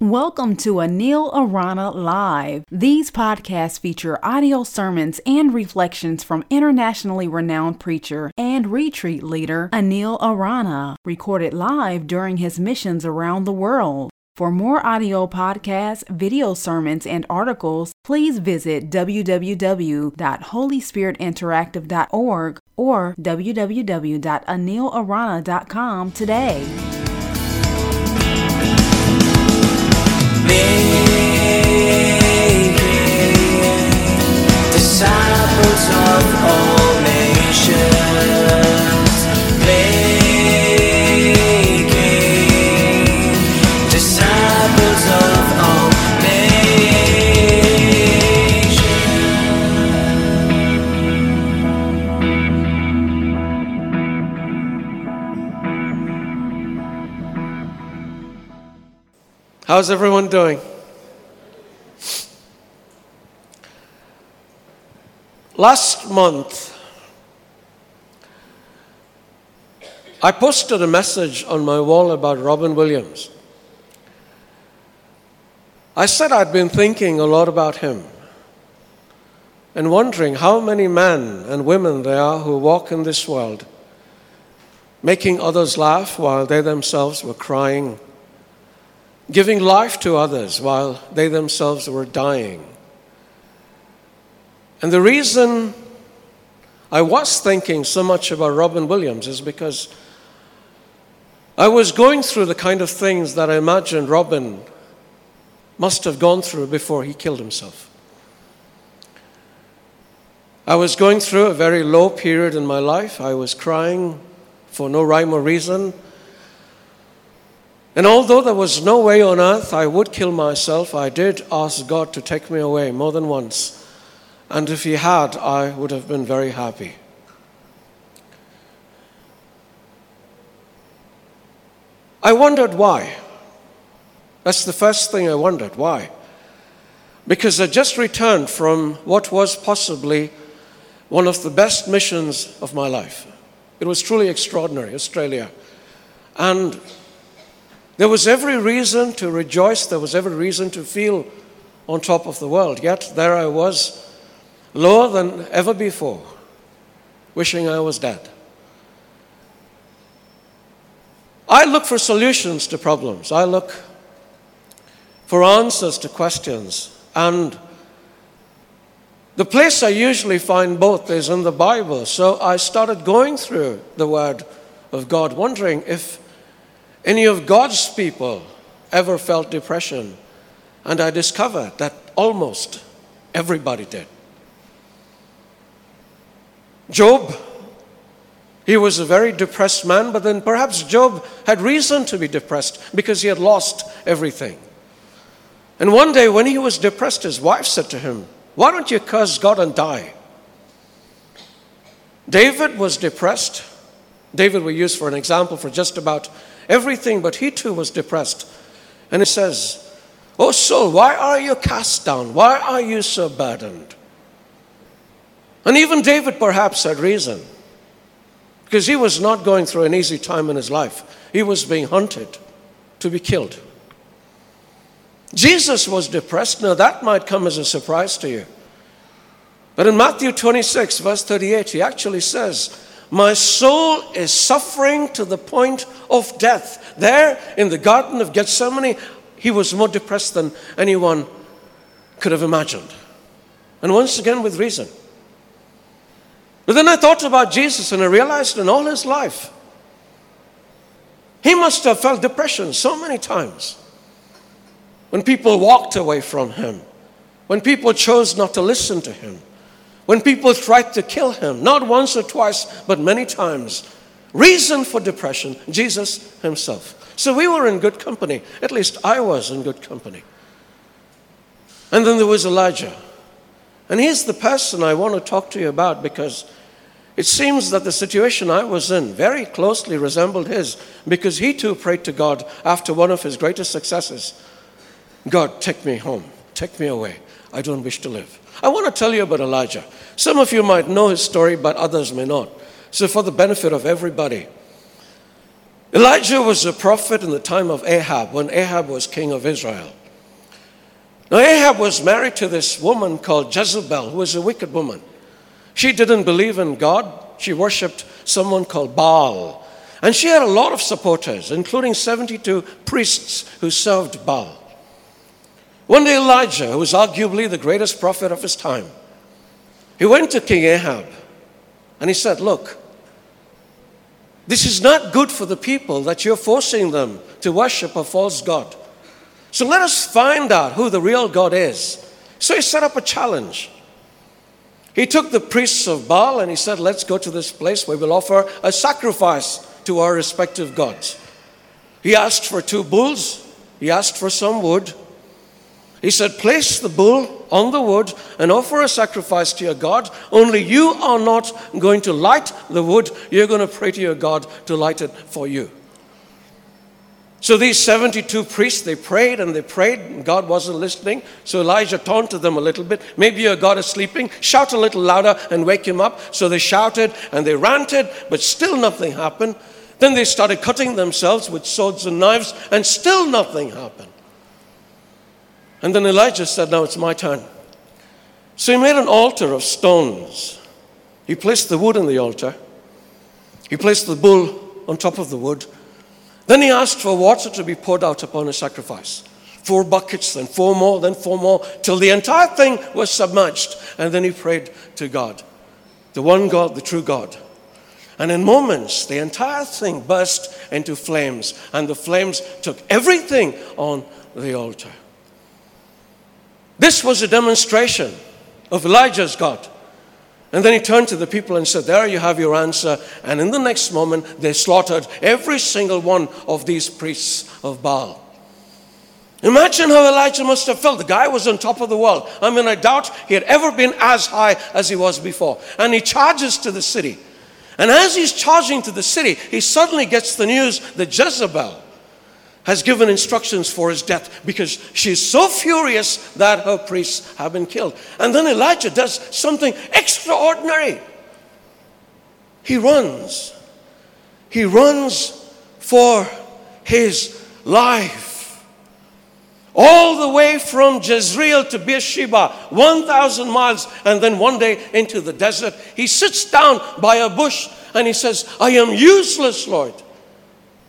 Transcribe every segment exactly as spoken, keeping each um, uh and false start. Welcome to Anil Arana Live. These podcasts feature audio sermons and reflections from internationally renowned preacher and retreat leader Anil Arana, recorded live during his missions around the world. For more audio podcasts, video sermons, and articles, please visit w w w dot holy spirit interactive dot org or w w w dot anil arana dot com today. Disciples of all nations, making disciples of all nations. How's everyone doing? Last month, I posted a message on my wall about Robin Williams. I said I'd been thinking a lot about him and wondering how many men and women there are who walk in this world, making others laugh while they themselves were crying, giving life to others while they themselves were dying. And the reason I was thinking so much about Robin Williams is because I was going through the kind of things that I imagined Robin must have gone through before he killed himself. I was going through a very low period in my life. I was crying for no rhyme or reason. And although there was no way on earth I would kill myself, I did ask God to take me away more than once. And if he had, I would have been very happy. I wondered why. That's the first thing I wondered, why? Because I just returned from what was possibly one of the best missions of my life. It was truly extraordinary, Australia. And there was every reason to rejoice, there was every reason to feel on top of the world, yet there I was, lower than ever before, wishing I was dead. I look for solutions to problems. I look for answers to questions. And the place I usually find both is in the Bible. So I started going through the Word of God, wondering if any of God's people ever felt depression. And I discovered that almost everybody did. Job, he was a very depressed man, but then perhaps Job had reason to be depressed because he had lost everything. And one day when he was depressed, his wife said to him, "Why don't you curse God and die?" David was depressed. David we use for an example for just about everything, but he too was depressed. And it says, "Oh soul, why are you cast down? Why are you so burdened?" And even David perhaps had reason, because he was not going through an easy time in his life. He was being hunted to be killed. Jesus was depressed. Now that might come as a surprise to you. But in Matthew twenty-six, verse thirty-eight, he actually says, "My soul is suffering to the point of death." There in the Garden of Gethsemane, he was more depressed than anyone could have imagined. And once again with reason. But then I thought about Jesus and I realized in all his life, he must have felt depression so many times. When people walked away from him, when people chose not to listen to him, when people tried to kill him, not once or twice, but many times. Reason for depression, Jesus himself. So we were in good company. At least I was in good company. And then there was Elijah. And he's the person I want to talk to you about, because it seems that the situation I was in very closely resembled his, because he too prayed to God after one of his greatest successes. "God, take me home. Take me away. I don't wish to live." I want to tell you about Elijah. Some of you might know his story, but others may not. So for the benefit of everybody, Elijah was a prophet in the time of Ahab, when Ahab was king of Israel. Now, Ahab was married to this woman called Jezebel, who was a wicked woman. She didn't believe in God. She worshipped someone called Baal. And she had a lot of supporters, including seventy-two priests who served Baal. One day, Elijah, who was arguably the greatest prophet of his time, he went to King Ahab and he said, "Look, this is not good for the people that you're forcing them to worship a false god. So let us find out who the real God is." So he set up a challenge. He took the priests of Baal and he said, "Let's go to this place where we'll offer a sacrifice to our respective gods." He asked for two bulls. He asked for some wood. He said, "Place the bull on the wood and offer a sacrifice to your God. Only you are not going to light the wood. You're going to pray to your God to light it for you." So these seventy-two priests, they prayed and they prayed, and God wasn't listening. So Elijah taunted them a little bit. "Maybe your God is sleeping. Shout a little louder and wake him up." So they shouted and they ranted, but still nothing happened. Then they started cutting themselves with swords and knives, and still nothing happened. And then Elijah said, "Now it's my turn." So he made an altar of stones. He placed the wood on the altar. He placed the bull on top of the wood. Then he asked for water to be poured out upon a sacrifice. Four buckets, then four more, then four more, till the entire thing was submerged. And then he prayed to God, the one God, the true God. And in moments, the entire thing burst into flames, and the flames took everything on the altar. This was a demonstration of Elijah's God. And then he turned to the people and said, "There you have your answer." And in the next moment, they slaughtered every single one of these priests of Baal. Imagine how Elijah must have felt. The guy was on top of the world. I mean, I doubt he had ever been as high as he was before. And he charges to the city. And as he's charging to the city, he suddenly gets the news that Jezebel has given instructions for his death, because she's so furious that her priests have been killed. And then Elijah does something extraordinary. He runs. He runs for his life. All the way from Jezreel to Beersheba, one thousand miles, and then one day into the desert. He sits down by a bush and he says, "I am useless, Lord.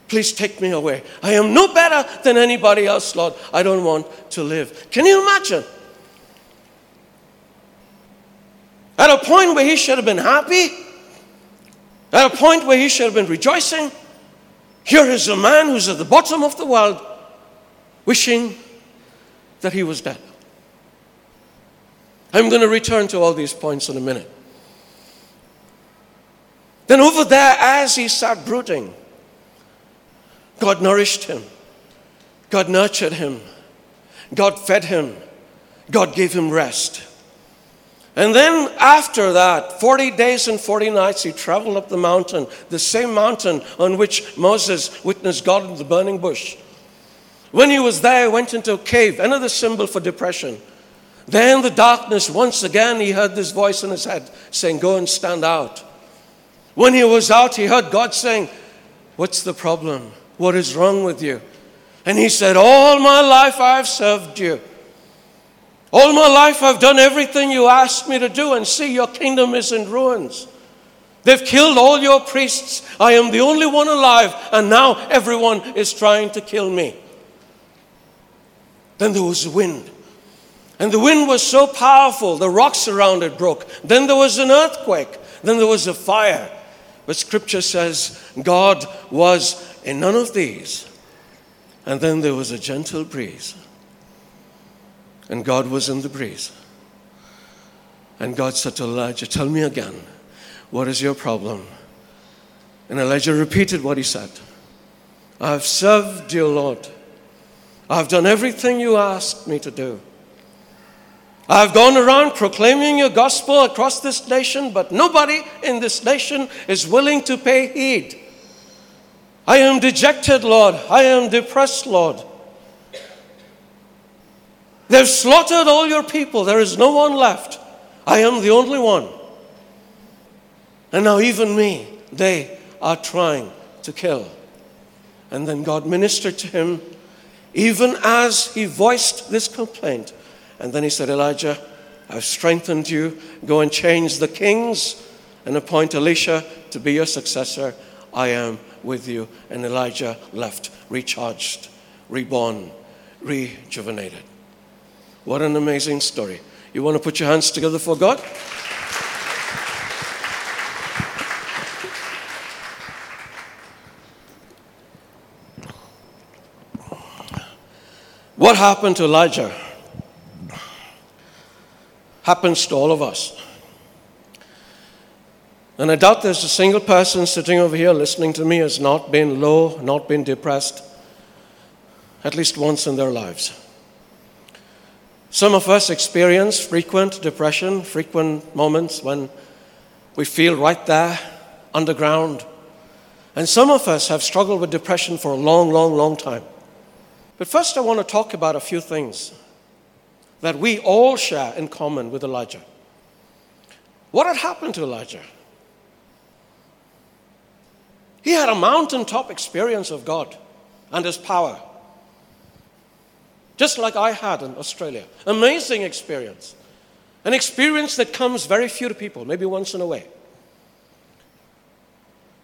Please take me away. I am no better than anybody else, Lord. I don't want to live." Can you imagine? At a point where he should have been happy, at a point where he should have been rejoicing, here is a man who's at the bottom of the world, wishing that he was dead. I'm going to return to all these points in a minute. Then over there, as he sat brooding, God nourished him. God nurtured him. God fed him. God gave him rest. And then after that, forty days and forty nights, he traveled up the mountain, the same mountain on which Moses witnessed God in the burning bush. When he was there, he went into a cave, another symbol for depression. There in the darkness, once again, he heard this voice in his head saying, "Go and stand out." When he was out, he heard God saying, "What's the problem? What is wrong with you?" And he said, "All my life I've served you. All my life I've done everything you asked me to do, and see, your kingdom is in ruins. They've killed all your priests. I am the only one alive, and now everyone is trying to kill me." Then there was a wind, and the wind was so powerful, the rocks around it broke. Then there was an earthquake. Then there was a fire. But Scripture says God was in none of these. And then there was a gentle breeze. And God was in the breeze. And God said to Elijah, "Tell me again, what is your problem?" And Elijah repeated what he said. "I've served you, Lord. I've done everything you asked me to do. I've gone around proclaiming your gospel across this nation, but nobody in this nation is willing to pay heed. I am dejected, Lord. I am depressed, Lord. They've slaughtered all your people. There is no one left. I am the only one. And now even me, they are trying to kill." And then God ministered to him, even as he voiced this complaint. And then he said, Elijah, I've strengthened you. Go and change the kings and appoint Elisha to be your successor. I am with you. And Elijah left, recharged, reborn, rejuvenated. What an amazing story. You want to put your hands together for God? What happened to Elijah happens to all of us. And I doubt there's a single person sitting over here listening to me has not been low, not been depressed, at least once in their lives. Some of us experience frequent depression, frequent moments when we feel right there, underground. And some of us have struggled with depression for a long, long, long time. But first, I want to talk about a few things that we all share in common with Elijah. What had happened to Elijah? He had a mountaintop experience of God and his power, just like I had in Australia. Amazing experience. An experience that comes very few to people, maybe once in a way.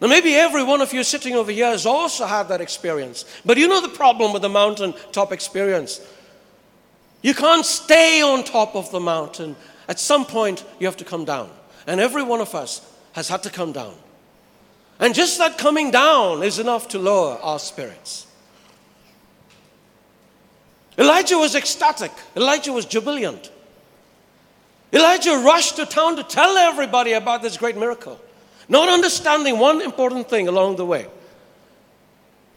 Now, maybe every one of you sitting over here has also had that experience. But you know the problem with the mountaintop experience. You can't stay on top of the mountain. At some point, you have to come down. And every one of us has had to come down. And just that coming down is enough to lower our spirits. Elijah was ecstatic. Elijah was jubilant. Elijah rushed to town to tell everybody about this great miracle, not understanding one important thing along the way.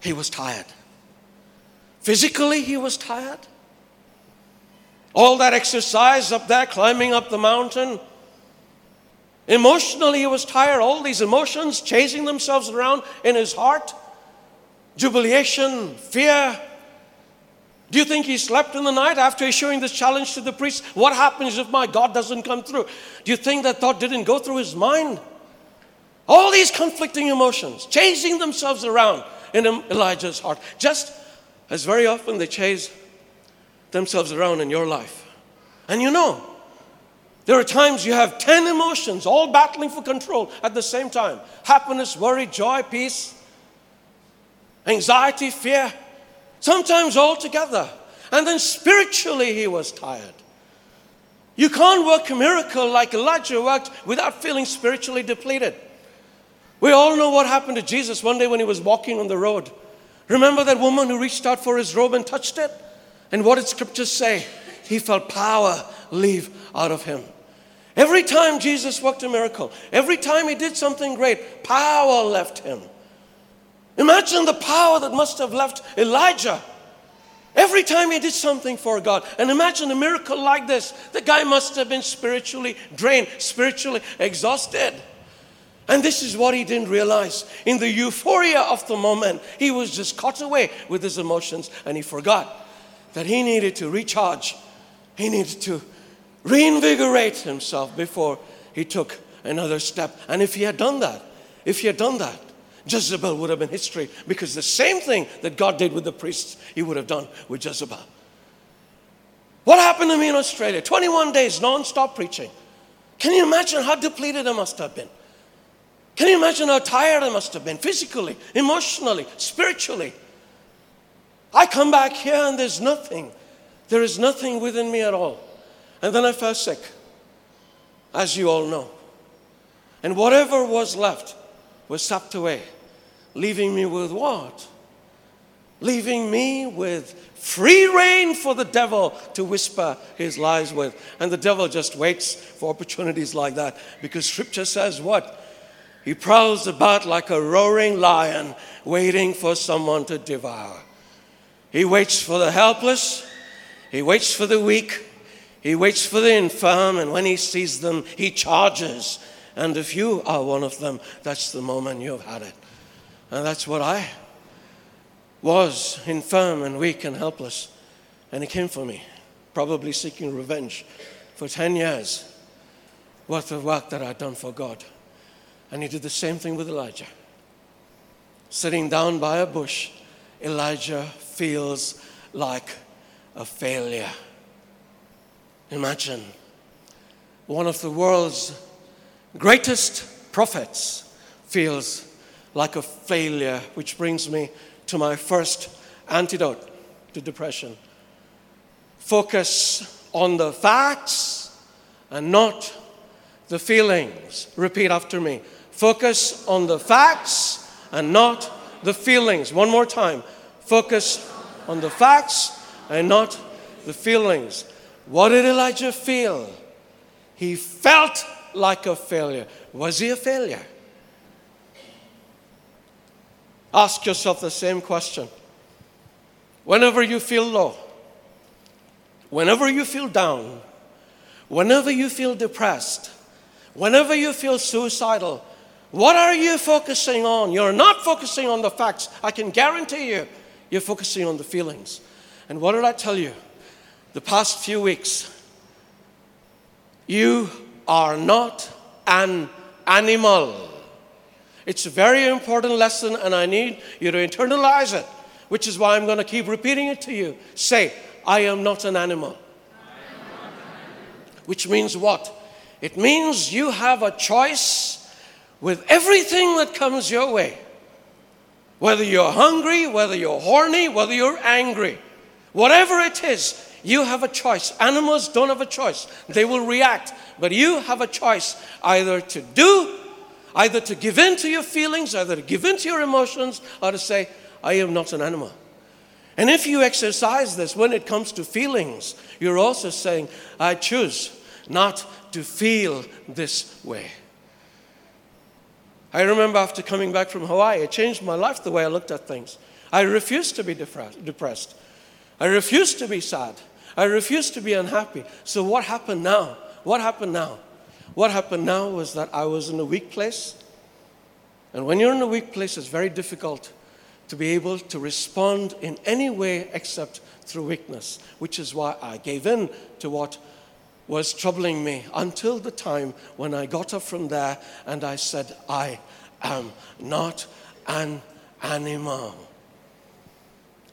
He was tired. Physically, he was tired. All that exercise up there, climbing up the mountain. Emotionally, he was tired. All these emotions chasing themselves around in his heart. Jubilation, fear. Do you think he slept in the night after issuing this challenge to the priest? What happens if my God doesn't come through? Do you think that thought didn't go through his mind? All these conflicting emotions chasing themselves around in Elijah's heart, just as very often they chase themselves around in your life. And you know, there are times you have ten emotions all battling for control at the same time. Happiness, worry, joy, peace, anxiety, fear, sometimes all together. And then spiritually he was tired. You can't work a miracle like Elijah worked without feeling spiritually depleted. We all know what happened to Jesus one day when he was walking on the road. Remember that woman who reached out for his robe and touched it? And what did scriptures say? He felt power leave out of him. Every time Jesus worked a miracle, every time he did something great, power left him. Imagine the power that must have left Elijah every time he did something for God. And imagine a miracle like this. The guy must have been spiritually drained, spiritually exhausted. And this is what he didn't realize. In the euphoria of the moment, he was just caught away with his emotions, and he forgot that he needed to recharge. He needed to reinvigorate himself before he took another step. And if he had done that, if he had done that, Jezebel would have been history, because the same thing that God did with the priests, he would have done with Jezebel. What happened to me in Australia? twenty-one days non-stop preaching. Can you imagine how depleted I must have been? Can you imagine how tired I must have been physically, emotionally, spiritually? I come back here and there's nothing. There is nothing within me at all. And then I fell sick, as you all know. And whatever was left was sapped away, leaving me with what? Leaving me with free rein for the devil to whisper his lies with. And the devil just waits for opportunities like that, because scripture says what? He prowls about like a roaring lion, waiting for someone to devour. He waits for the helpless. He waits for the weak. He waits for the infirm. And when he sees them, he charges. And if you are one of them, that's the moment you've had it. And that's what I was, infirm and weak and helpless. And he came for me, probably seeking revenge for ten years worth of work that I'd done for God. And he did the same thing with Elijah. Sitting down by a bush Elijah feels like a failure. Imagine one of the world's greatest prophets feels like a failure, which brings me to my first antidote to depression. Focus on the facts and not the feelings. Repeat after me. Focus on the facts and not the feelings. One more time. Focus on the facts and not the feelings. What did Elijah feel? He felt like a failure. Was he a failure? Ask yourself the same question. Whenever you feel low, whenever you feel down, whenever you feel depressed, whenever you feel suicidal, what are you focusing on? You're not focusing on the facts. I can guarantee you, you're focusing on the feelings. And what did I tell you? The past few weeks, you are not an animal. It's a very important lesson, and I need you to internalize it, which is why I'm going to keep repeating it to you. Say, I am not an animal. Which means what? It means you have a choice with everything that comes your way. Whether you're hungry, whether you're horny, whether you're angry. Whatever it is, you have a choice. Animals don't have a choice. They will react. But you have a choice either to do, either to give in to your feelings, either to give in to your emotions, or to say, I am not an animal. And if you exercise this when it comes to feelings, you're also saying, I choose not to feel this way. I remember after coming back from Hawaii, it changed my life the way I looked at things. I refused to be depressed. I refused to be sad. I refused to be unhappy. So what happened now? What happened now? What happened now was that I was in a weak place. And when you're in a weak place, it's very difficult to be able to respond in any way except through weakness, which is why I gave in to what was troubling me until the time when I got up from there and I said, I am not an animal.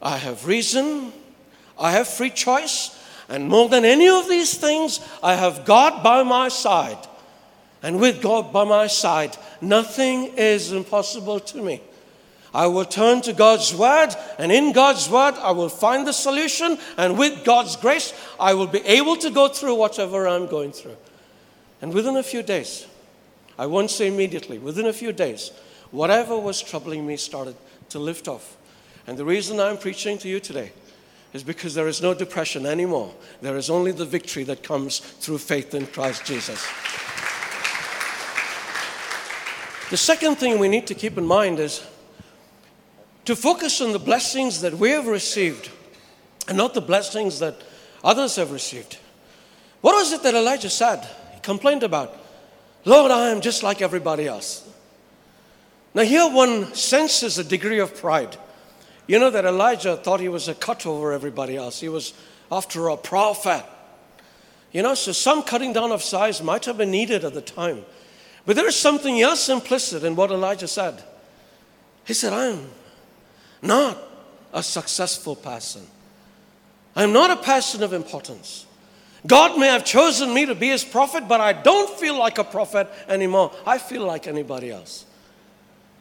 I have reason, I have free choice, and more than any of these things, I have God by my side. And with God by my side, nothing is impossible to me. I will turn to God's word, and in God's word, I will find the solution, and with God's grace, I will be able to go through whatever I'm going through. And within a few days, I won't say immediately, within a few days, whatever was troubling me started to lift off. And the reason I'm preaching to you today is because there is no depression anymore. There is only the victory that comes through faith in Christ Jesus. The second thing we need to keep in mind is to focus on the blessings that we have received and not the blessings that others have received. What was it that Elijah said? He complained about, Lord, I am just like everybody else. Now here one senses a degree of pride. You know that Elijah thought he was a cut over everybody else. He was, after all, a prophet. You know, so some cutting down of size might have been needed at the time. But there is something else implicit in what Elijah said. He said, I am not a successful person. I'm not a person of importance. God may have chosen me to be his prophet, but I don't feel like a prophet anymore. I feel like anybody else.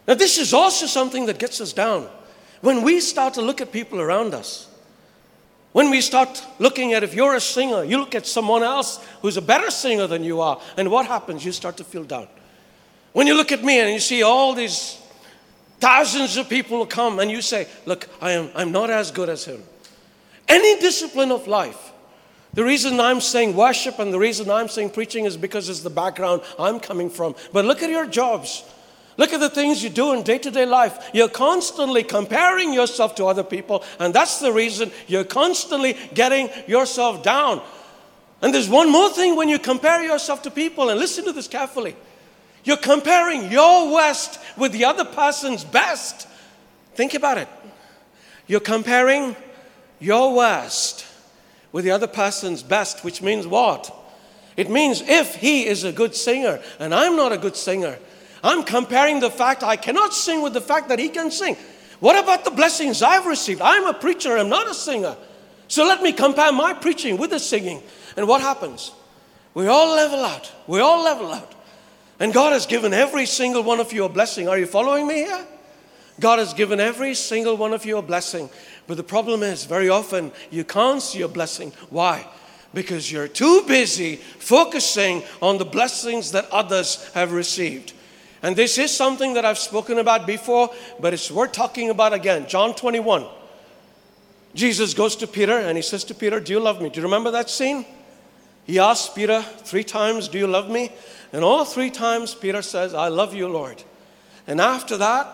Now, this is also something that gets us down. When we start to look at people around us, when we start looking at, if you're a singer, you look at someone else who's a better singer than you are, and what happens? You start to feel down. When you look at me and you see all these thousands of people come and you say, look, I am, I'm not as good as him. Any discipline of life, the reason I'm saying worship and the reason I'm saying preaching is because it's the background I'm coming from. But look at your jobs. Look at the things you do in day-to-day life. You're constantly comparing yourself to other people, and that's the reason you're constantly getting yourself down. And there's one more thing when you compare yourself to people, and listen to this carefully. You're comparing your worst with the other person's best. Think about it. You're comparing your worst with the other person's best, which means what? It means if he is a good singer and I'm not a good singer, I'm comparing the fact I cannot sing with the fact that he can sing. What about the blessings I've received? I'm a preacher, I'm not a singer. So let me compare my preaching with the singing. And what happens? We all level out. We all level out. And God has given every single one of you a blessing. Are you following me here? God has given every single one of you a blessing. But the problem is, very often, you can't see a blessing. Why? Because you're too busy focusing on the blessings that others have received. And this is something that I've spoken about before, but it's worth talking about again. John twenty-one. Jesus goes to Peter and he says to Peter, do you love me? Do you remember that scene? He asks Peter three times, do you love me? And all three times Peter says, I love you, Lord. And after that,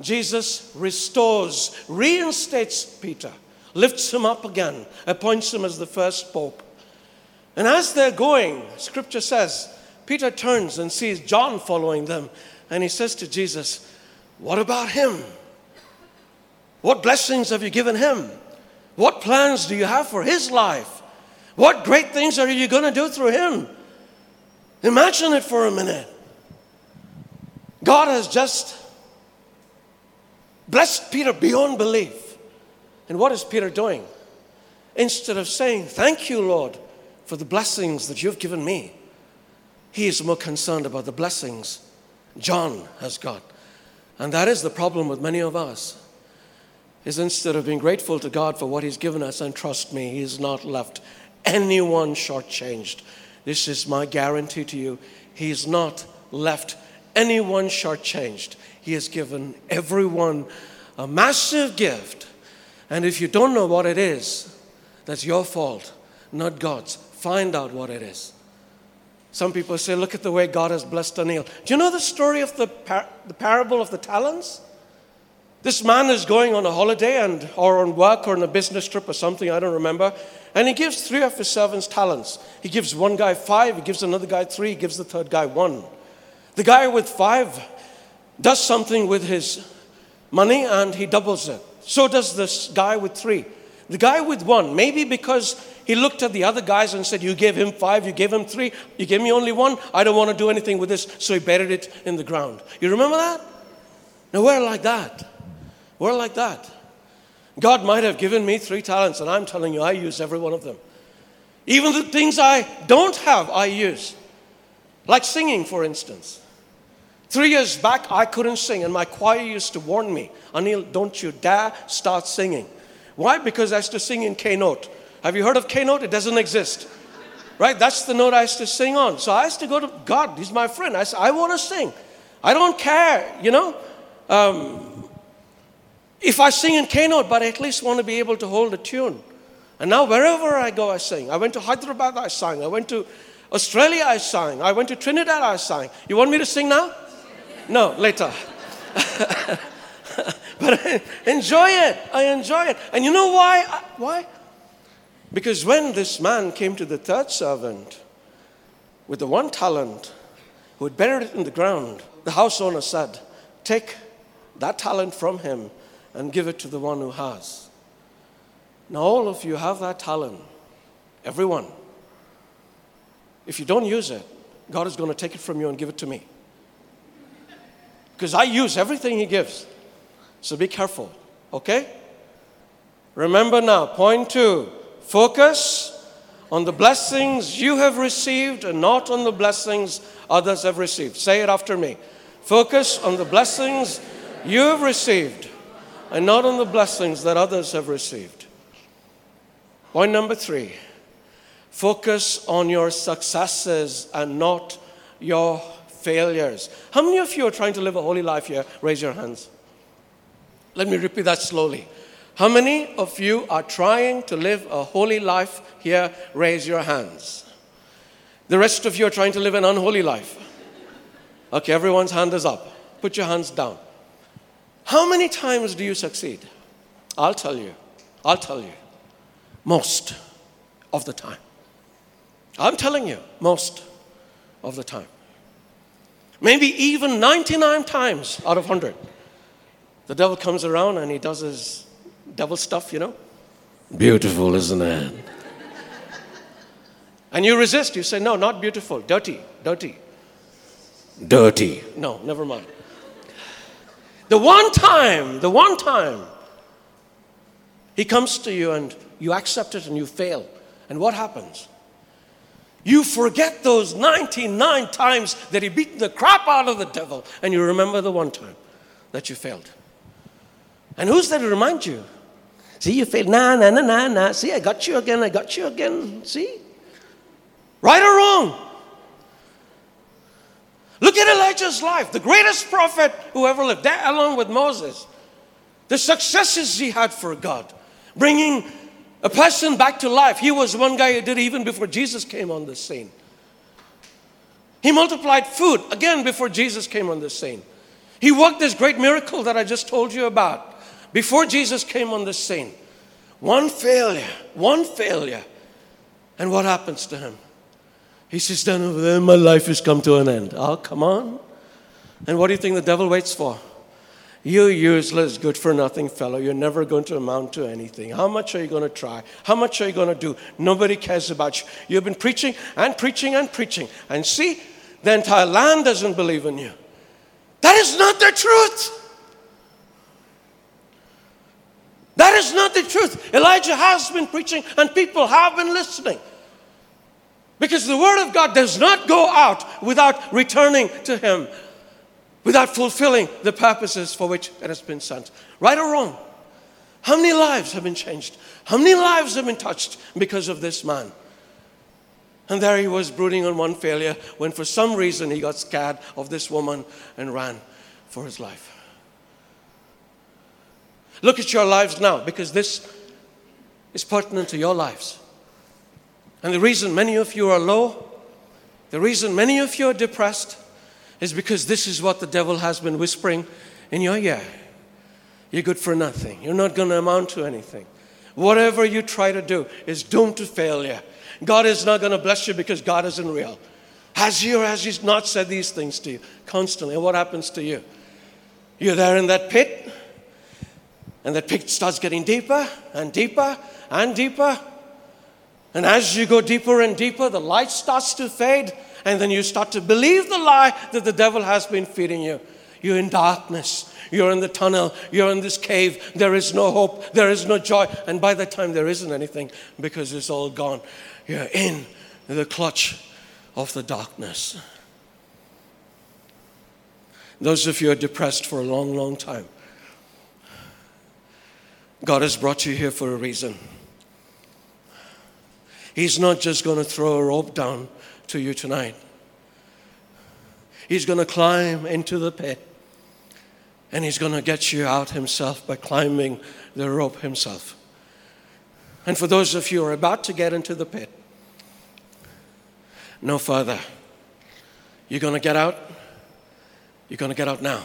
Jesus restores, reinstates Peter, lifts him up again, appoints him as the first pope. And as they're going, Scripture says, Peter turns and sees John following them. And he says to Jesus, what about him? What blessings have you given him? What plans do you have for his life? What great things are you going to do through him? Imagine it for a minute. God has just blessed Peter beyond belief. And what is Peter doing? Instead of saying, thank you, Lord, for the blessings that you've given me, he is more concerned about the blessings John has got. And that is the problem with many of us. Is instead of being grateful to God for what he's given us, and trust me, he's not left anyone shortchanged. This is my guarantee to you. He's not left anyone shortchanged. He has given everyone a massive gift. And if you don't know what it is, that's your fault, not God's. Find out what it is. Some people say, look at the way God has blessed Anil. Do you know the story of the, par- the parable of the talents? This man is going on a holiday and or on work or on a business trip or something, I don't remember. And he gives three of his servants talents. He gives one guy five, he gives another guy three, he gives the third guy one. The guy with five does something with his money and he doubles it. So does this guy with three. The guy with one, maybe because he looked at the other guys and said, you gave him five, you gave him three, you gave me only one, I don't want to do anything with this, so he buried it in the ground. You remember that? Now we're like that. We're like that. God might have given me three talents, and I'm telling you, I use every one of them. Even the things I don't have, I use. Like singing, for instance. Three years back, I couldn't sing, and my choir used to warn me, Anil, don't you dare start singing. Why? Because I used to sing in K-Note. Have you heard of K-Note? It doesn't exist. Right? That's the note I used to sing on. So I used to go to God. He's my friend. I said, I want to sing. I don't care, you know. Um... If I sing in K-Note, but I at least want to be able to hold a tune. And now wherever I go, I sing. I went to Hyderabad, I sang. I went to Australia, I sang. I went to Trinidad, I sang. You want me to sing now? No, later. But I enjoy it. I enjoy it. And you know why? Why? Because when this man came to the third servant with the one talent, who had buried it in the ground, the house owner said, take that talent from him and give it to the one who has. Now all of you have that talent. Everyone. If you don't use it, God is going to take it from you and give it to me. Because I use everything he gives. So be careful. Okay? Remember now, point two. Focus on the blessings you have received and not on the blessings others have received. Say it after me. Focus on the blessings you have received and not on the blessings that others have received. Point number three, focus on your successes and not your failures. How many of you are trying to live a holy life here? Raise your hands. Let me repeat that slowly. How many of you are trying to live a holy life here? Raise your hands. The rest of you are trying to live an unholy life. Okay, everyone's hand is up. Put your hands down. How many times do you succeed? I'll tell you. I'll tell you. Most of the time. I'm telling you, most of the time. Maybe even ninety-nine times out of one hundred. The devil comes around and he does his devil stuff, you know. Beautiful, isn't it? And you resist. You say, no, not beautiful. Dirty, dirty. Dirty. No, never mind. The one time, the one time, he comes to you and you accept it and you fail. And what happens? You forget those ninety-nine times that he beat the crap out of the devil, and you remember the one time that you failed. And who's there to remind you? See, you failed. Nah, nah, nah, nah, nah. See, I got you again. I got you again. See? Right or wrong? Look at Elijah's life, the greatest prophet who ever lived, there along with Moses. The successes he had for God, bringing a person back to life. He was one guy who did it even before Jesus came on the scene. He multiplied food again before Jesus came on the scene. He worked this great miracle that I just told you about before Jesus came on the scene. One failure, one failure. And what happens to him? He sits down over there, my life has come to an end. Oh, come on. And what do you think the devil waits for? You useless, good-for-nothing fellow. You're never going to amount to anything. How much are you going to try? How much are you going to do? Nobody cares about you. You've been preaching and preaching and preaching. And see, the entire land doesn't believe in you. That is not the truth. That is not the truth. Elijah has been preaching and people have been listening. Because the word of God does not go out without returning to him, without fulfilling the purposes for which it has been sent. Right or wrong? How many lives have been changed? How many lives have been touched because of this man? And there he was brooding on one failure when for some reason he got scared of this woman and ran for his life. Look at your lives now, because this is pertinent to your lives. And the reason many of you are low, the reason many of you are depressed, is because this is what the devil has been whispering in your ear. You're good for nothing. You're not going to amount to anything. Whatever you try to do is doomed to failure. God is not going to bless you because God isn't real. Has he or has he not said these things to you constantly? And what happens to you? You're there in that pit, and that pit starts getting deeper and deeper and deeper. And as you go deeper and deeper, the light starts to fade. And then you start to believe the lie that the devil has been feeding you. You're in darkness. You're in the tunnel. You're in this cave. There is no hope. There is no joy. And by that time, there isn't anything because it's all gone. You're in the clutch of the darkness. Those of you who are depressed for a long, long time, God has brought you here for a reason. He's not just going to throw a rope down to you tonight. He's going to climb into the pit, and he's going to get you out himself by climbing the rope himself. And for those of you who are about to get into the pit, no further. You're going to get out. You're going to get out now.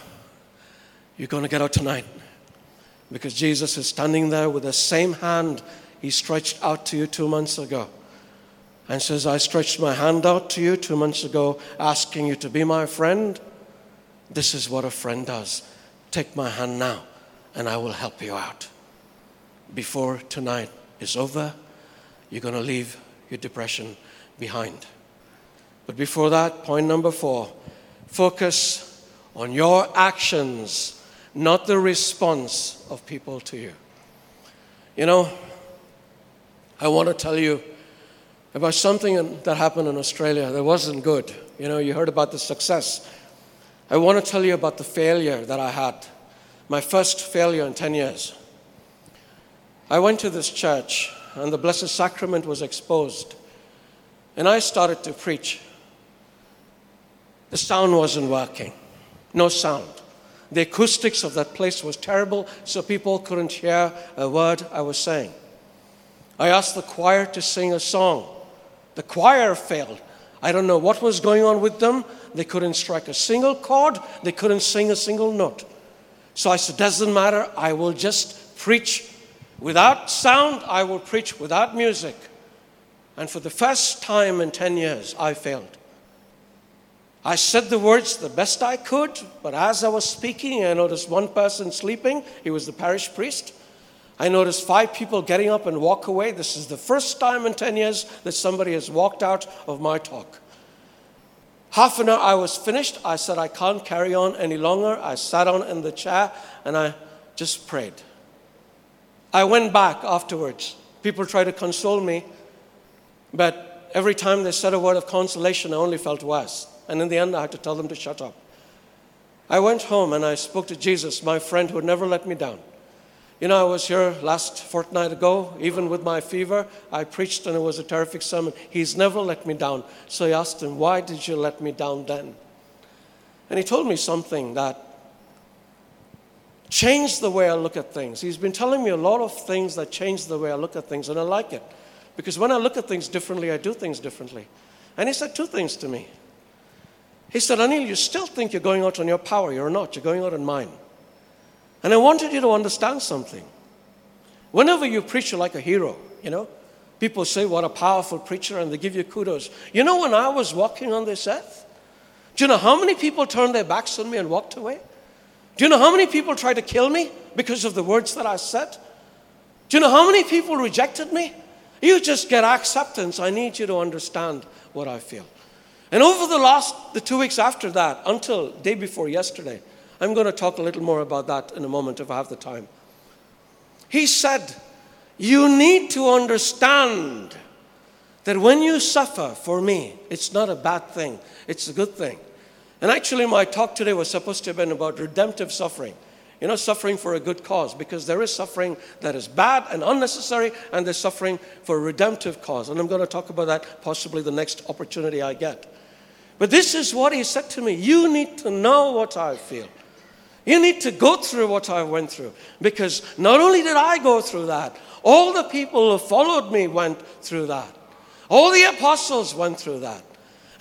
You're going to get out tonight, because Jesus is standing there with the same hand he stretched out to you two months ago. And says, I stretched my hand out to you two months ago, asking you to be my friend. This is what a friend does. Take my hand now, and I will help you out. Before tonight is over, you're going to leave your depression behind. But before that, point number four, focus on your actions, not the response of people to you. You know, I want to tell you about something that happened in Australia that wasn't good. You know, you heard about the success. I want to tell you about the failure that I had, my first failure in ten years. I went to this church, and the Blessed Sacrament was exposed, and I started to preach. The sound wasn't working, no sound. The acoustics of that place was terrible, so people couldn't hear a word I was saying. I asked the choir to sing a song. The choir failed. I don't know what was going on with them. They couldn't strike a single chord. They couldn't sing a single note. So I said, doesn't matter. I will just preach without sound. I will preach without music. And for the first time in ten years, I failed. I said the words the best I could, but as I was speaking, I noticed one person sleeping. He was the parish priest. I noticed five people getting up and walk away. This is the first time in ten years that somebody has walked out of my talk. Half an hour I was finished. I said, I can't carry on any longer. I sat down in the chair and I just prayed. I went back afterwards. People tried to console me, but every time they said a word of consolation, I only felt worse. And in the end, I had to tell them to shut up. I went home and I spoke to Jesus, my friend who never let me down. You know, I was here last fortnight ago, even with my fever. I preached and it was a terrific sermon. He's never let me down. So I asked him, why did you let me down then? And he told me something that changed the way I look at things. He's been telling me a lot of things that change the way I look at things, and I like it. Because when I look at things differently, I do things differently. And he said two things to me. He said, Anil, you still think you're going out on your power. You're not. You're going out on mine. And I wanted you to understand something. Whenever you preach, you're like a hero, you know. People say, what a powerful preacher, and they give you kudos. You know, when I was walking on this earth, do you know how many people turned their backs on me and walked away? Do you know how many people tried to kill me because of the words that I said? Do you know how many people rejected me? You just get acceptance. I need you to understand what I feel. And over the last, the two weeks after that, until day before yesterday, I'm going to talk a little more about that in a moment if I have the time. He said, you need to understand that when you suffer for me, it's not a bad thing. It's a good thing. And actually, my talk today was supposed to have been about redemptive suffering. You know, suffering for a good cause, because there is suffering that is bad and unnecessary, and there's suffering for a redemptive cause. And I'm going to talk about that possibly the next opportunity I get. But this is what he said to me. You need to know what I feel. You need to go through what I went through, because not only did I go through that, all the people who followed me went through that. All the apostles went through that.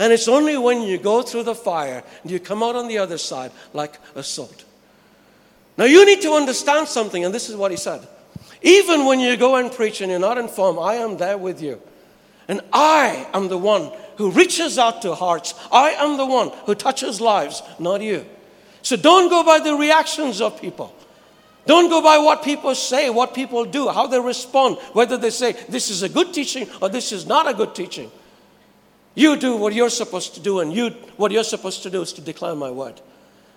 And it's only when you go through the fire and you come out on the other side like a salt. Now you need to understand something, and this is what he said. Even when you go and preach and you're not informed, I am there with you. And I am the one who reaches out to hearts. I am the one who touches lives, not you. So don't go by the reactions of people. Don't go by what people say, what people do, how they respond, whether they say this is a good teaching or this is not a good teaching. You do what you're supposed to do, and you what you're supposed to do is to declare my word.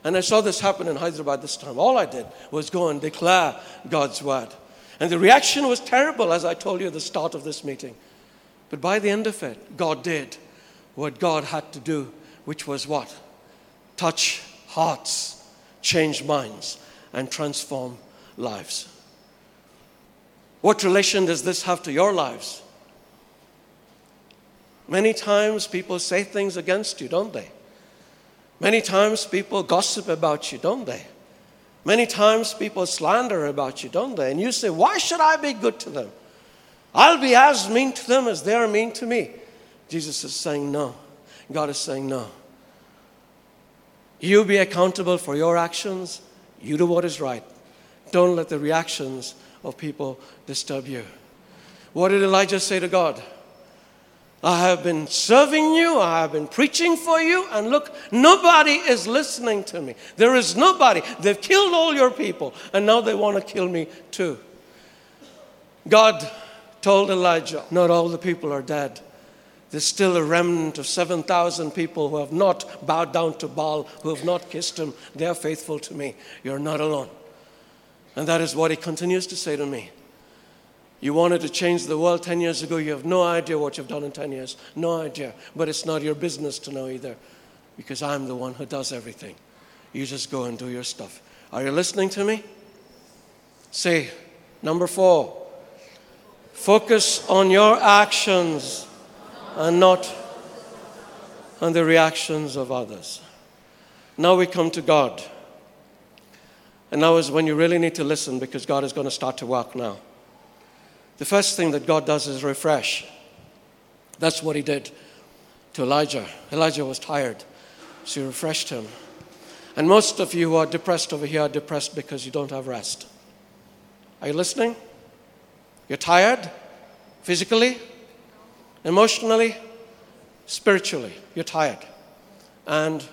And I saw this happen in Hyderabad this time. All I did was go and declare God's word. And the reaction was terrible, as I told you at the start of this meeting. But by the end of it, God did what God had to do, which was what? Touch hearts, change minds, and transform lives. What relation does this have to your lives? Many times people say things against you, don't they? Many times people gossip about you, don't they? Many times people slander about you, don't they? And you say, why should I be good to them? I'll be as mean to them as they are mean to me. Jesus is saying no. God is saying no. You be accountable for your actions. You do what is right. Don't let the reactions of people disturb you. What did Elijah say to God? I have been serving you. I have been preaching for you. And look, nobody is listening to me. There is nobody. They've killed all your people. And now they want to kill me too. God told Elijah, not all the people are dead. There's still a remnant of seven thousand people who have not bowed down to Baal, who have not kissed him. They are faithful to me. You're not alone. And that is what he continues to say to me. You wanted to change the world ten years ago. You have no idea what you've done in ten years. No idea. But it's not your business to know either, because I'm the one who does everything. You just go and do your stuff. Are you listening to me? Say, number four. Focus on your actions and not on the reactions of others. Now we come to God. And now is when you really need to listen, because God is going to start to work now. The first thing that God does is refresh. That's what he did to Elijah. Elijah was tired, so he refreshed him. And most of you who are depressed over here are depressed because you don't have rest. Are you listening? You're tired physically, emotionally, spiritually. You're tired. And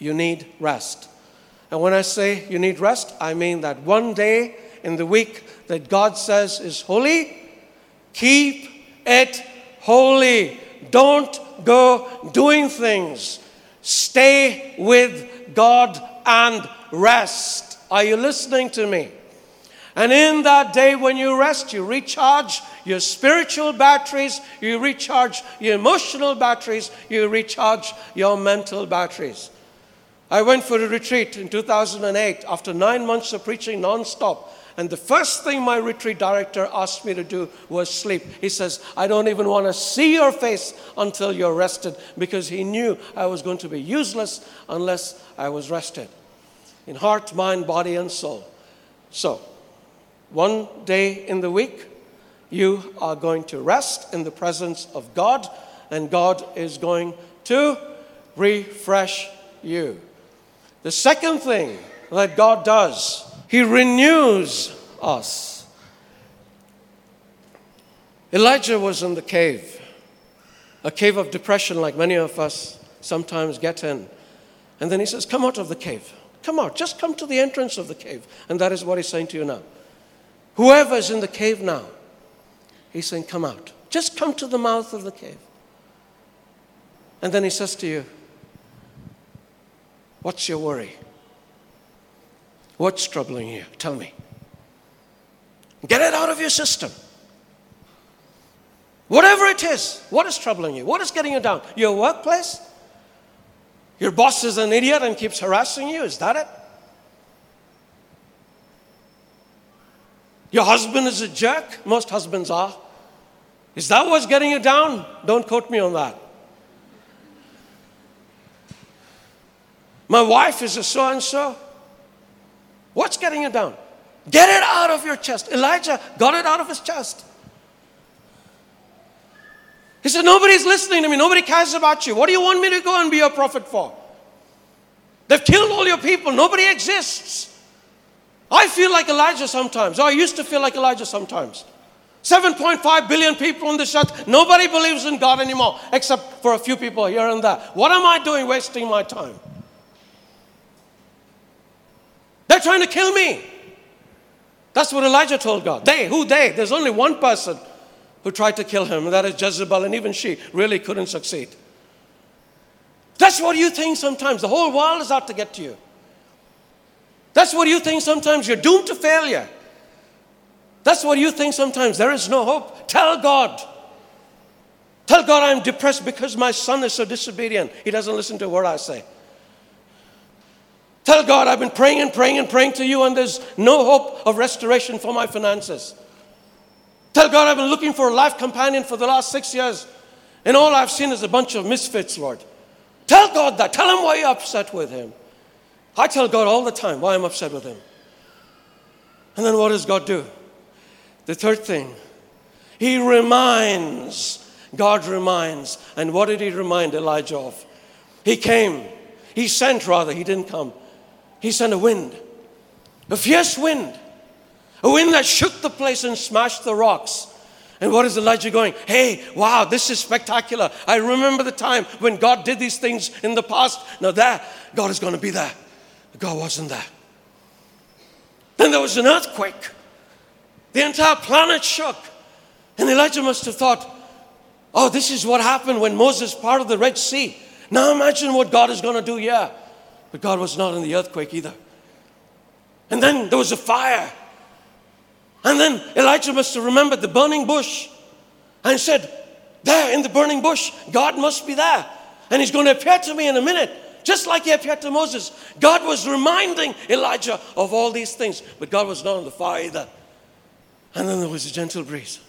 you need rest. And when I say you need rest, I mean that one day in the week that God says is holy, keep it holy. Don't go doing things. Stay with God and rest. Are you listening to me? And in that day when you rest, you recharge your spiritual batteries, you recharge your emotional batteries, you recharge your mental batteries. I went for a retreat in two thousand eight after nine months of preaching nonstop. And the first thing my retreat director asked me to do was sleep. He says, I don't even want to see your face until you're rested, because he knew I was going to be useless unless I was rested in heart, mind, body, and soul. So one day in the week, you are going to rest in the presence of God, and God is going to refresh you. The second thing that God does, He renews us. Elijah was in the cave, a cave of depression like many of us sometimes get in. And then he says, come out of the cave. Come out. Just come to the entrance of the cave. And that is what he's saying to you now. Whoever's in the cave now, he's saying, come out. Just come to the mouth of the cave. And then he says to you, what's your worry? What's troubling you? Tell me. Get it out of your system. Whatever it is, what is troubling you? What is getting you down? Your workplace? Your boss is an idiot and keeps harassing you? Is that it? Your husband is a jerk? Most husbands are. Is that what's getting you down? Don't quote me on that. My wife is a so-and-so. What's getting you down? Get it out of your chest. Elijah got it out of his chest. He said, nobody's listening to me. Nobody cares about you. What do you want me to go and be your prophet for? They've killed all your people. Nobody exists. I feel like Elijah sometimes. Or I used to feel like Elijah sometimes. seven point five billion people in this church. Nobody believes in God anymore, except for a few people here and there. What am I doing wasting my time? They're trying to kill me. That's what Elijah told God. They, who they? There's only one person who tried to kill him, and that is Jezebel, and even she really couldn't succeed. That's what you think sometimes. The whole world is out to get to you. That's what you think sometimes. You're doomed to failure. That's what you think sometimes. There is no hope. Tell God. Tell God I'm depressed because my son is so disobedient. He doesn't listen to what I say. Tell God, I've been praying and praying and praying to you, and there's no hope of restoration for my finances. Tell God, I've been looking for a life companion for the last six years, and all I've seen is a bunch of misfits, Lord. Tell God that. Tell Him why you're upset with Him. I tell God all the time why I'm upset with Him. And then what does God do? The third thing, He reminds. God reminds. And what did He remind Elijah of? He came. He sent, rather. He didn't come. He sent a wind, a fierce wind, a wind that shook the place and smashed the rocks. And what is Elijah going? Hey, wow, this is spectacular. I remember the time when God did these things in the past. Now there, God is going to be there. God wasn't there. Then there was an earthquake. The entire planet shook. And Elijah must have thought, oh, this is what happened when Moses parted the Red Sea. Now imagine what God is going to do here. But God was not in the earthquake either. And then there was a fire. And then Elijah must have remembered the burning bush and said, there in the burning bush, God must be there. And He's going to appear to me in a minute, just like He appeared to Moses. God was reminding Elijah of all these things, but God was not in the fire either. And then there was a gentle breeze.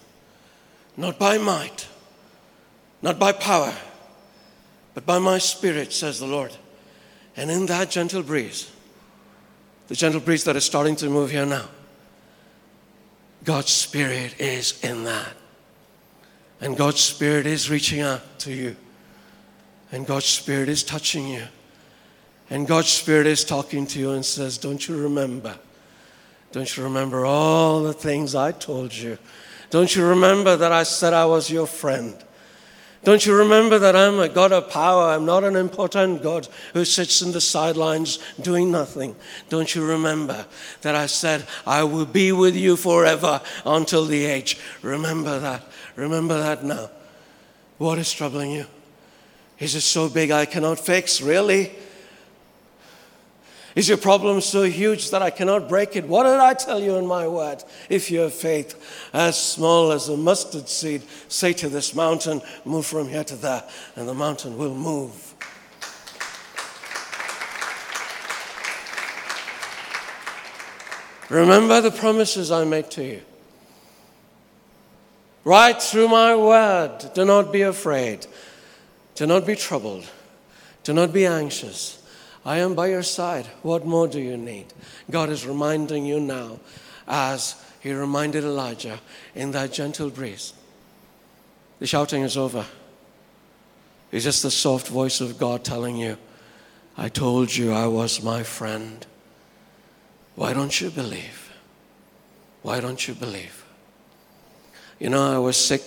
Not by might, not by power, but by my spirit, says the Lord. And in that gentle breeze, the gentle breeze that is starting to move here now, God's Spirit is in that. And God's Spirit is reaching out to you. And God's Spirit is touching you. And God's Spirit is talking to you and says, don't you remember? Don't you remember all the things I told you? Don't you remember that I said I was your friend? Don't you remember that I'm a God of power? I'm not an impotent God who sits in the sidelines doing nothing. Don't you remember that I said, I will be with you forever until the age. Remember that. Remember that now. What is troubling you? Is it so big I cannot fix? Really? Is your problem so huge that I cannot break it? What did I tell you in my word? If you have faith as small as a mustard seed, say to this mountain, move from here to there, and the mountain will move. Remember the promises I make to you. Right through my word, do not be afraid. Do not be troubled. Do not be anxious. I am by your side. What more do you need? God is reminding you now, as he reminded Elijah in that gentle breeze. The shouting is over. It's just the soft voice of God telling you, I told you I was my friend. Why don't you believe? Why don't you believe? You know, I was sick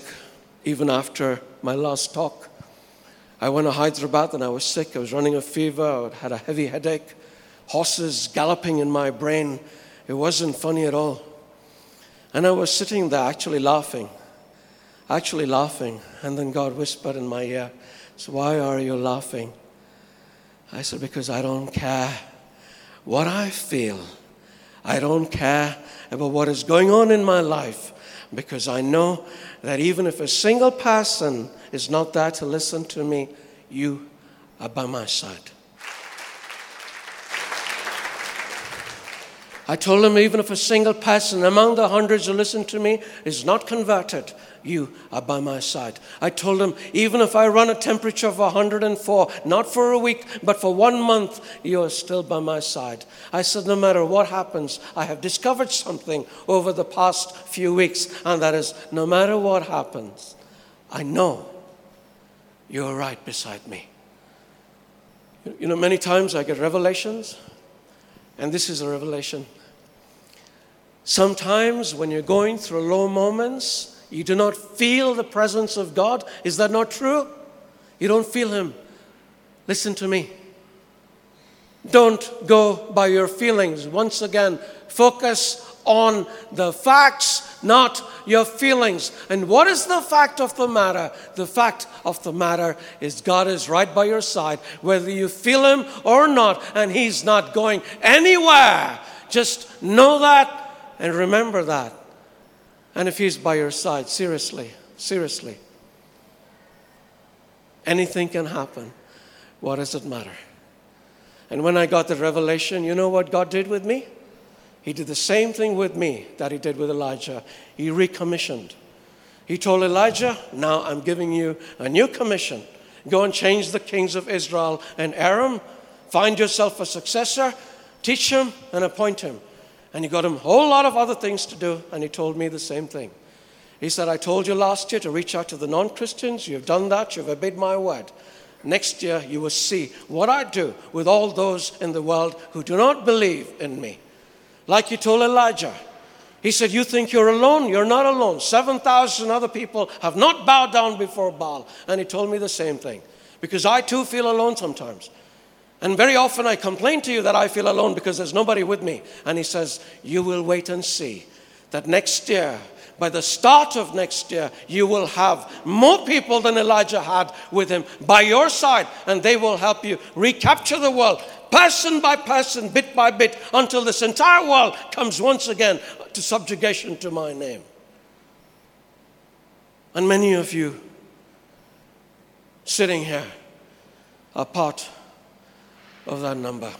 even after my last talk. I went to Hyderabad and I was sick. I was running a fever. I had a heavy headache. Horses galloping in my brain. It wasn't funny at all. And I was sitting there actually laughing. Actually laughing. And then God whispered in my ear, so why are you laughing? I said, because I don't care what I feel. I don't care about what is going on in my life. Because I know that even if a single person is not there to listen to me, you are by my side. I told him, even if a single person among the hundreds who listen to me is not converted, you are by my side. I told him, even if I run a temperature of one hundred four, not for a week, but for one month, you are still by my side. I said, no matter what happens, I have discovered something over the past few weeks, and that is, no matter what happens, I know you are right beside me. You know, many times I get revelations, and this is a revelation. Sometimes when you're going through low moments, you do not feel the presence of God. Is that not true? You don't feel him. Listen to me. Don't go by your feelings. Once again, focus on the facts, not your feelings. And what is the fact of the matter? The fact of the matter is God is right by your side, whether you feel him or not, and he's not going anywhere. Just know that and remember that. And if he's by your side, seriously, seriously, anything can happen. What does it matter? And when I got the revelation, you know what God did with me? He did the same thing with me that he did with Elijah. He recommissioned. He told Elijah, now I'm giving you a new commission. Go and change the kings of Israel and Aram. Find yourself a successor. Teach him and appoint him. And he got him a whole lot of other things to do. And he told me the same thing. He said, I told you last year to reach out to the non-Christians. You've done that. You've obeyed my word. Next year you will see what I do with all those in the world who do not believe in me. Like you told Elijah. He said, you think you're alone? You're not alone. seven thousand other people have not bowed down before Baal. And he told me the same thing. Because I too feel alone sometimes. And very often I complain to you that I feel alone because there's nobody with me. And he says, you will wait and see that next year, by the start of next year, you will have more people than Elijah had with him by your side. And they will help you recapture the world. Person by person, bit by bit, until this entire world comes once again to subjugation to my name. And many of you sitting here are part of that number.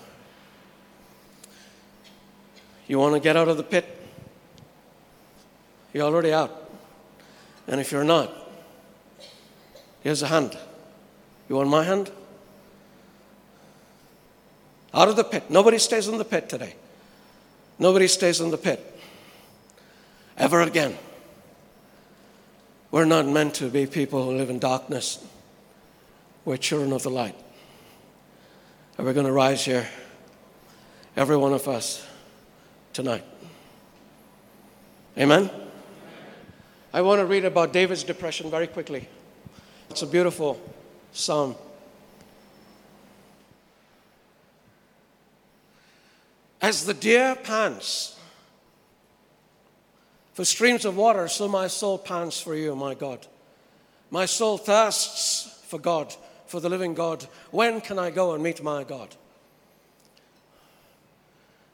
You want to get out of the pit? You're already out. And if you're not, here's a hand. You want my hand? Out of the pit. Nobody stays in the pit today. Nobody stays in the pit. Ever again. We're not meant to be people who live in darkness. We're children of the light. And we're going to rise here, every one of us, tonight. Amen? I want to read about David's depression very quickly. It's a beautiful psalm. As the deer pants for streams of water, so my soul pants for you, my God. My soul thirsts for God, for the living God. When can I go and meet my God?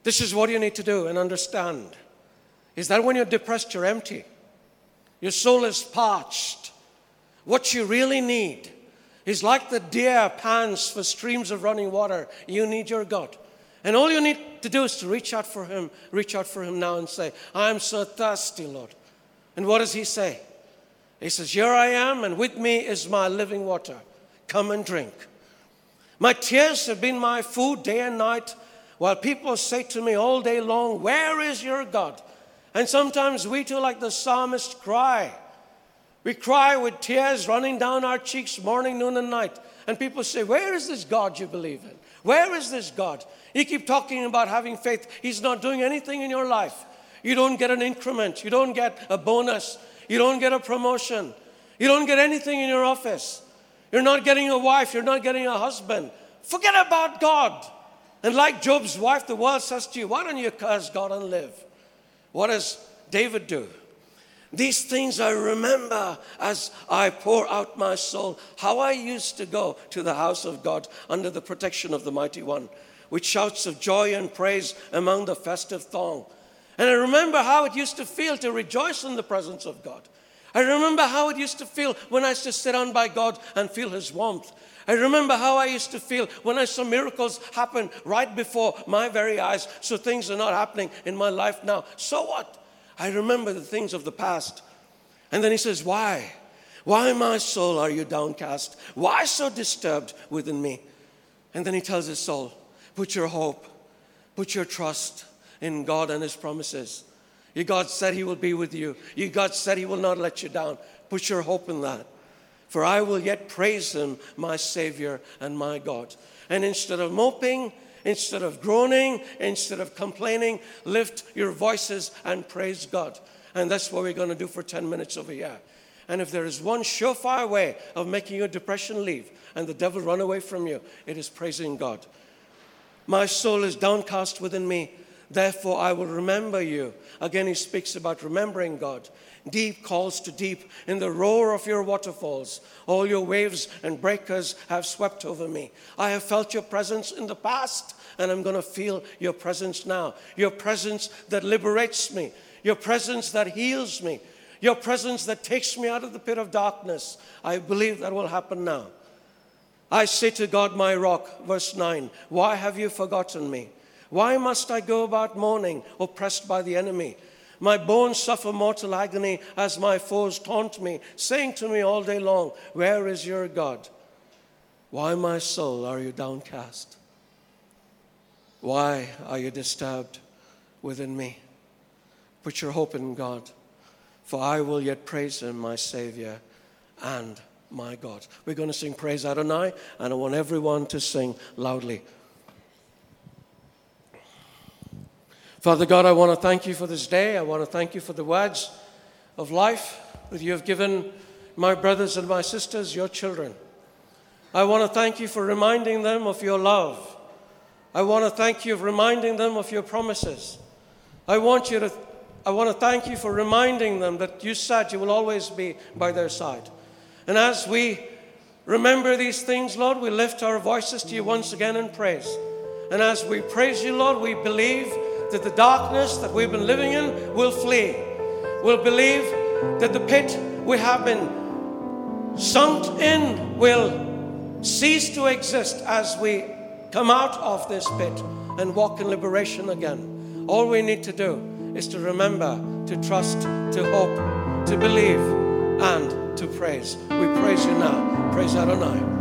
This is what you need to do and understand, is that when you're depressed, you're empty. Your soul is parched. What you really need is like the deer pants for streams of running water. You need your God. And all you need to do is to reach out for Him. Reach out for Him now and say, I am so thirsty, Lord. And what does He say? He says, here I am, and with me is my living water. Come and drink. My tears have been my food day and night, while people say to me all day long, where is your God? And sometimes we too, like the psalmist, cry. We cry with tears running down our cheeks morning, noon, and night. And people say, where is this God you believe in? Where is this God? You keep talking about having faith. He's not doing anything in your life. You don't get an increment. You don't get a bonus. You don't get a promotion. You don't get anything in your office. You're not getting a wife. You're not getting a husband. Forget about God. And like Job's wife, the world says to you, why don't you curse God and live? What does David do? These things I remember as I pour out my soul, how I used to go to the house of God under the protection of the Mighty One, with shouts of joy and praise among the festive throng. And I remember how it used to feel to rejoice in the presence of God. I remember how it used to feel when I used to sit down by God and feel His warmth. I remember how I used to feel when I saw miracles happen right before my very eyes. So things are not happening in my life now. So what? I remember the things of the past. And then he says, why? Why, my soul, are you downcast? Why so disturbed within me? And then he tells his soul, put your hope, put your trust in God and His promises. Your God said He will be with you. Your God said He will not let you down. Put your hope in that. For I will yet praise Him, my Savior and my God. And instead of moping, instead of groaning, instead of complaining, lift your voices and praise God. And that's what we're going to do for ten minutes over here. And if there is one surefire way of making your depression leave and the devil run away from you, it is praising God. My soul is downcast within me. Therefore, I will remember you. Again, he speaks about remembering God. Deep calls to deep in the roar of your waterfalls. All your waves and breakers have swept over me. I have felt your presence in the past, and I'm going to feel your presence now. Your presence that liberates me. Your presence that heals me. Your presence that takes me out of the pit of darkness. I believe that will happen now. I say to God, my rock, verse nine, why have you forgotten me? Why must I go about mourning, oppressed by the enemy? My bones suffer mortal agony as my foes taunt me, saying to me all day long, where is your God? Why, my soul, are you downcast? Why are you disturbed within me? Put your hope in God, for I will yet praise Him, my Savior and my God. We're going to sing Praise Adonai, and I want everyone to sing loudly. Father God, I want to thank You for this day. I want to thank You for the words of life that You have given my brothers and my sisters, Your children. I want to thank You for reminding them of Your love. I want to thank You for reminding them of Your promises. I want you to, I want to thank You for reminding them that You said You will always be by their side. And as we remember these things, Lord, we lift our voices to You once again in praise. And as we praise You, Lord, we believe that the darkness that we've been living in will flee. We'll believe that the pit we have been sunk in will cease to exist as we come out of this pit and walk in liberation again. All we need to do is to remember, to trust, to hope, to believe, and to praise. We praise You now. Praise Adonai.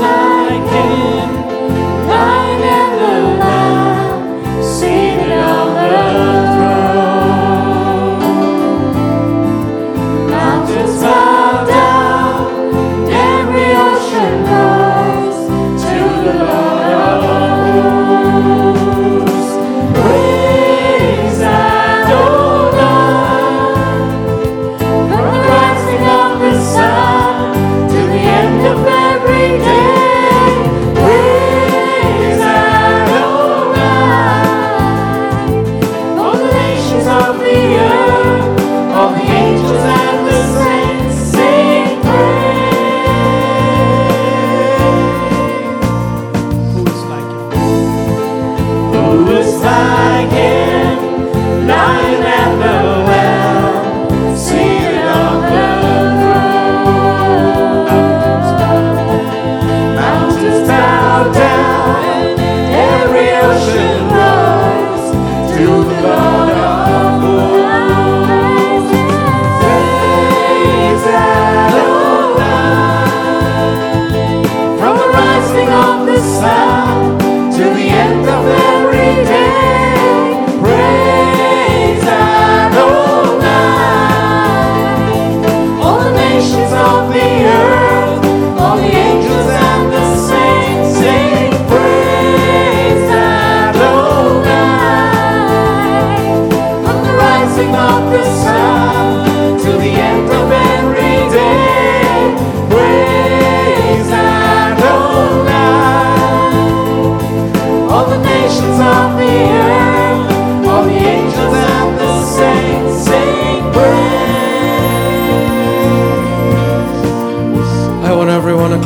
Like Him.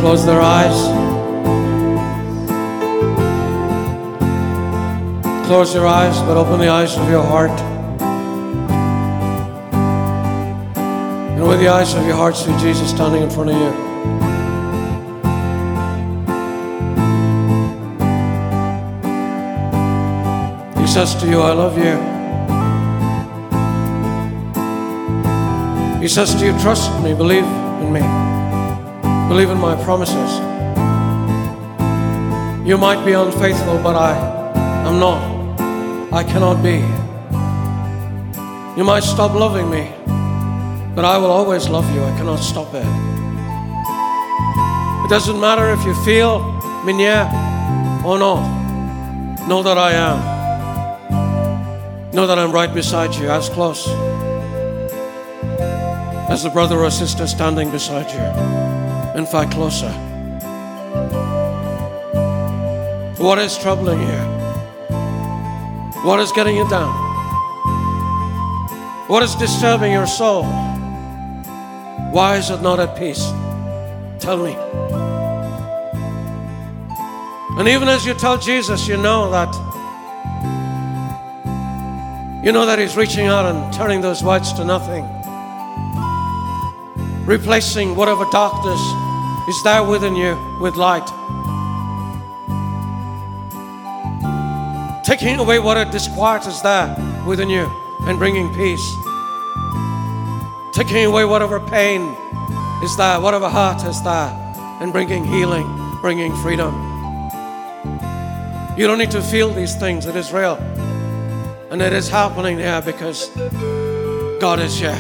Close their eyes. Close your eyes, but open the eyes of your heart. And with the eyes of your heart, see Jesus standing in front of you. He says to you, I love you. He says to you, trust me, believe in me. Believe in my promises. You might be unfaithful, but I am not. I cannot be. You might stop loving me, but I will always love you. I cannot stop it. It doesn't matter if you feel minya or not. Know that I am. Know that I'm right beside you, as close as the brother or sister standing beside you. In fact, closer. What is troubling you? What is getting you down? What is disturbing your soul? Why is it not at peace? Tell me. And even as you tell Jesus, you know that you know that He's reaching out and turning those words to nothing, replacing whatever darkness is there within you with light, taking away what disquiet is there within you and bringing peace, taking away whatever pain is there, whatever hurt is there, and bringing healing, bringing freedom. You don't need to feel these things. It is real and it is happening here because God is here,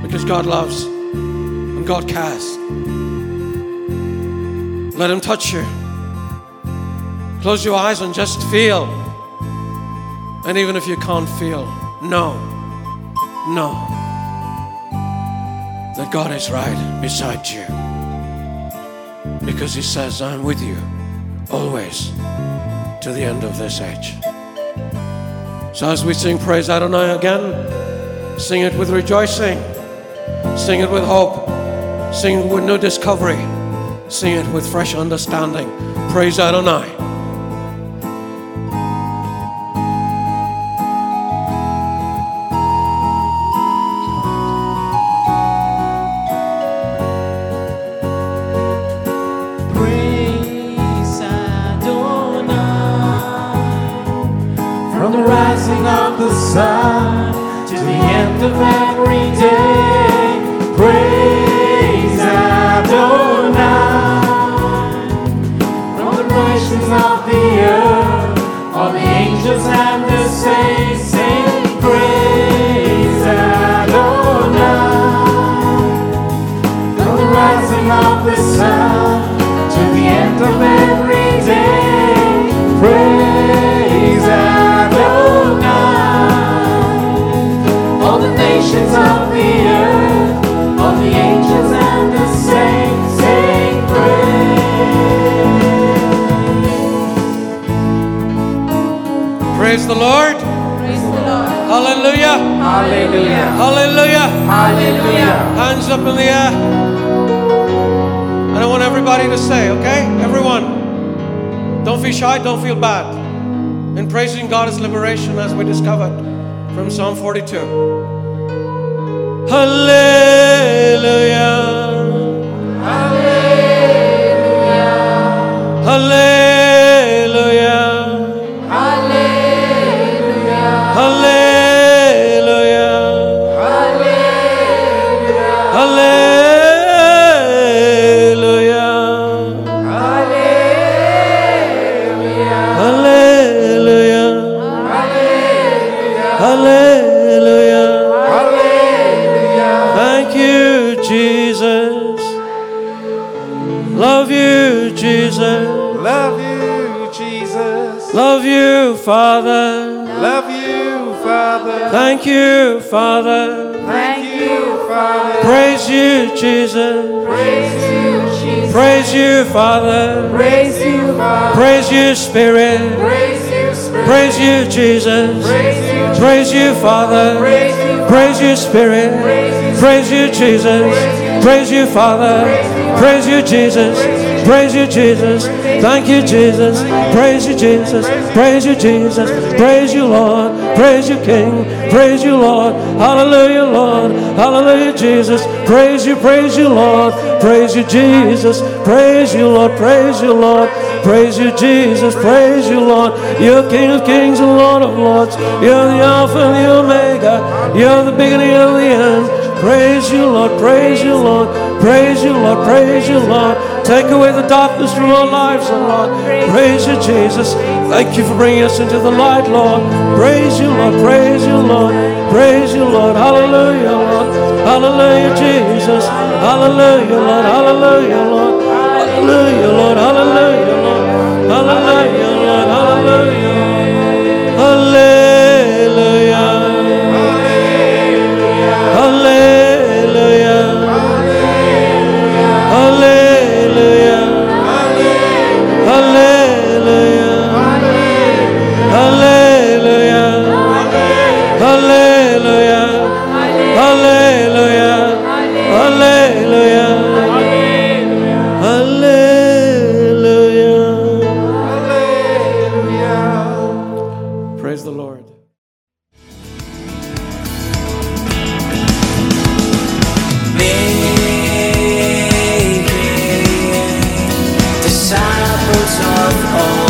because God loves and God cares. Let Him touch you. Close your eyes and just feel. And even if you can't feel, know, know that God is right beside you, because He says, I'm with you always to the end of this age. So as we sing Praise Adonai again, sing it with rejoicing, sing it with hope, sing it with new discovery, sing it with fresh understanding. Praise Adonai. Praise Adonai. From the rising of the sun to the end of every day. Praise Adonai, from the nations of the earth, all the angels and the saints sing, praise Adonai, from the rising of the sun to the end of every day, praise Adonai, all the nations of the earth, all the angels and the saints sing praise. Praise the Lord. Praise the Lord. Hallelujah. Hallelujah. Hallelujah. Hallelujah. Hands up in the air. And I want everybody to say, okay? Everyone. Don't feel shy. Don't feel bad. And praising God is liberation, as we discovered from Psalm forty-two. Hallelujah. Hallelujah. Hallelujah. Hallelujah. Hallelujah. Hallelujah. Hallelujah. Hallelujah. Hallelujah. Hallelujah. Hallelujah. Hallelujah. Hallelujah. Thank you, Jesus. Love you, Jesus. Love you, Jesus. Love you, Father. Love you, Father. Thank you, Father. Thank you, Father. Praise you, Jesus. Praise you, Jesus. Praise you, Father. Praise you, Father. Praise you, Spirit. Praise you, Spirit. Praise you, Jesus. Praise you, Praise you, Father. Praise you, Praise you, Spirit. Praise you, Jesus. Praise you, Father. Praise you, Jesus. Praise you, Jesus. Thank you, Jesus. Praise you, Jesus. Praise you, Jesus. Praise you, Lord. Praise you, King. Praise you, Lord. Hallelujah, Lord. Hallelujah, Jesus. Praise you, praise you, Lord. Praise you, Jesus. Praise you, Lord. Praise you, Lord. Praise you, Jesus. Praise you, Lord. You're King of kings and Lord of lords. You're the Alpha and the Omega. You're the beginning and the end. Praise you, Lord. Praise you, Lord. Praise you, Lord. Praise you, Lord. Take away the darkness from our lives, O Lord. Praise you, Jesus. Thank you for bringing us into the light, Lord. Praise you, Lord. Praise you, Lord. Praise you, Lord. Hallelujah, Lord. Hallelujah, Jesus. Hallelujah, Lord. Hallelujah, Lord. Hallelujah, Lord. Hallelujah, Lord. Hallelujah, Lord. Hallelujah. Hallelujah. Hallelujah. Hallelujah. Disciples of all.